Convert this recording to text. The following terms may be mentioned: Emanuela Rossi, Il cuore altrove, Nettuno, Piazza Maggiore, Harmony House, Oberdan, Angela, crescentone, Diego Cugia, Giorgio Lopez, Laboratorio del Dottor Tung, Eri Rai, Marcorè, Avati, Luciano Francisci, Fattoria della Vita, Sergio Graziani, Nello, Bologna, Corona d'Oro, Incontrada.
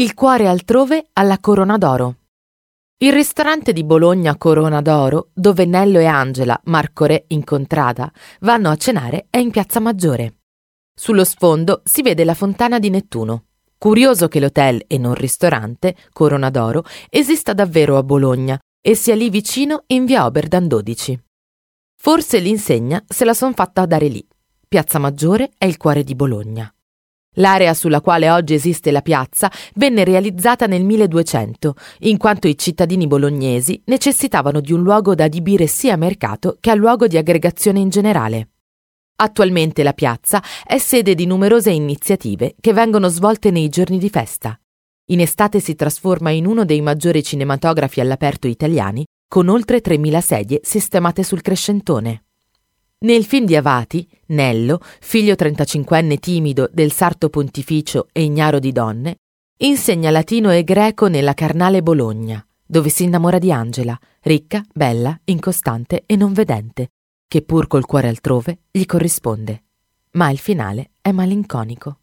Il cuore altrove alla Corona d'Oro. Il ristorante di Bologna Corona d'Oro, dove Nello e Angela, Marcorè, Incontrada, vanno a cenare, è in Piazza Maggiore. Sullo sfondo si vede la fontana di Nettuno. Curioso che l'hotel e non ristorante, Corona d'Oro, esista davvero a Bologna e sia lì vicino in via Oberdan 12. Forse l'insegna se la son fatta dare lì. Piazza Maggiore è il cuore di Bologna. L'area sulla quale oggi esiste la piazza venne realizzata nel 1200, in quanto i cittadini bolognesi necessitavano di un luogo da adibire sia a mercato che a luogo di aggregazione in generale. Attualmente la piazza è sede di numerose iniziative che vengono svolte nei giorni di festa. In estate si trasforma in uno dei maggiori cinematografi all'aperto italiani, con oltre 3.000 sedie sistemate sul crescentone. Nel film di Avati, Nello, figlio 35enne timido del sarto pontificio e ignaro di donne, insegna latino e greco nella carnale Bologna, dove si innamora di Angela, ricca, bella, incostante e non vedente, che pur col cuore altrove gli corrisponde. Ma il finale è malinconico.